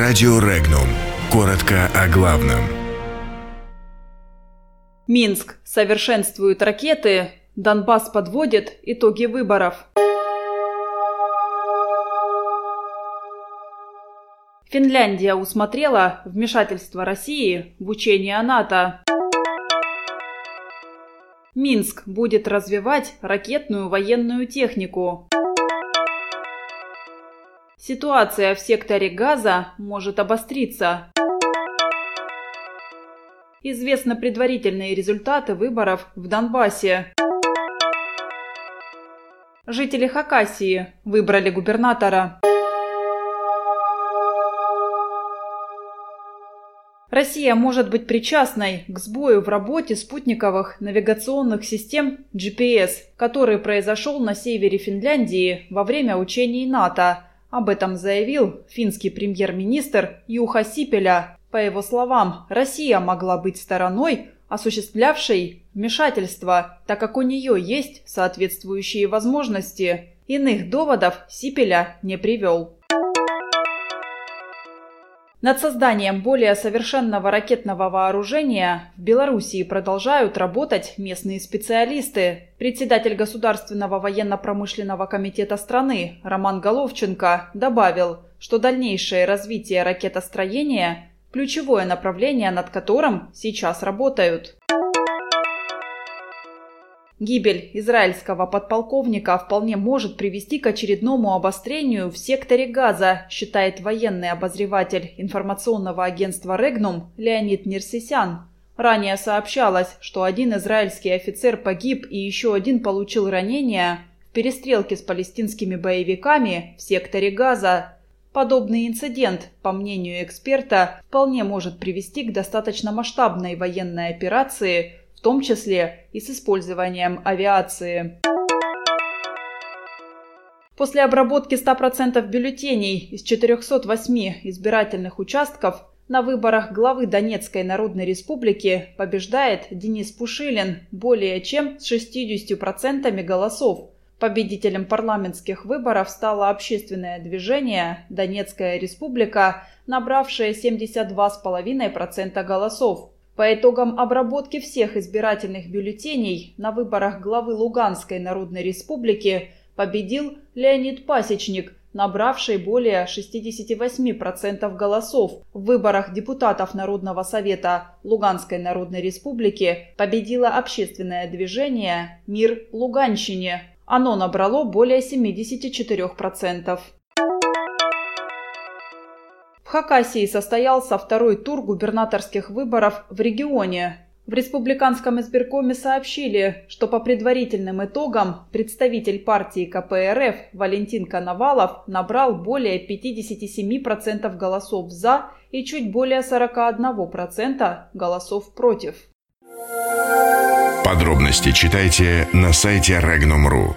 Радио Регнум. Коротко о главном. Минск совершенствует ракеты, Донбасс подводит итоги выборов. Финляндия усмотрела вмешательство России в учения НАТО. Минск будет развивать ракетную военную технику. Ситуация в секторе Газа может обостриться. Известны предварительные результаты выборов в Донбассе. Жители Хакасии выбрали губернатора. Россия может быть причастной к сбою в работе спутниковых навигационных систем GPS, который произошел на севере Финляндии во время учений НАТО. Об этом заявил финский премьер-министр Юха Сипеля. По его словам, Россия могла быть стороной, осуществлявшей вмешательство, так как у нее есть соответствующие возможности. Иных доводов Сипеля не привел. Над созданием более совершенного ракетного вооружения в Белоруссии продолжают работать местные специалисты. Председатель Государственного военно-промышленного комитета страны Роман Головченко добавил, что дальнейшее развитие ракетостроения – ключевое направление, над которым сейчас работают. Гибель израильского подполковника вполне может привести к очередному обострению в секторе Газа, считает военный обозреватель информационного агентства Regnum Леонид Нерсисян. Ранее сообщалось, что один израильский офицер погиб и еще один получил ранения в перестрелке с палестинскими боевиками в секторе Газа. Подобный инцидент, по мнению эксперта, вполне может привести к достаточно масштабной военной операции, в том числе и с использованием авиации. После обработки 100% бюллетеней из 408 избирательных участков на выборах главы Донецкой Народной Республики побеждает Денис Пушилин более чем с 60% голосов. Победителем парламентских выборов стало общественное движение «Донецкая Республика», набравшее 72,5% голосов. По итогам обработки всех избирательных бюллетеней на выборах главы Луганской Народной Республики победил Леонид Пасечник, набравший более 68% голосов. В выборах депутатов Народного совета Луганской Народной Республики победило общественное движение «Мир Луганщине». Оно набрало более 74%. В Хакасии состоялся второй тур губернаторских выборов в регионе. В республиканском избиркоме сообщили, что по предварительным итогам представитель партии КПРФ Валентин Коновалов набрал более 57% голосов «за» и чуть более 41% голосов «против». Подробности читайте на сайте Regnum.ru.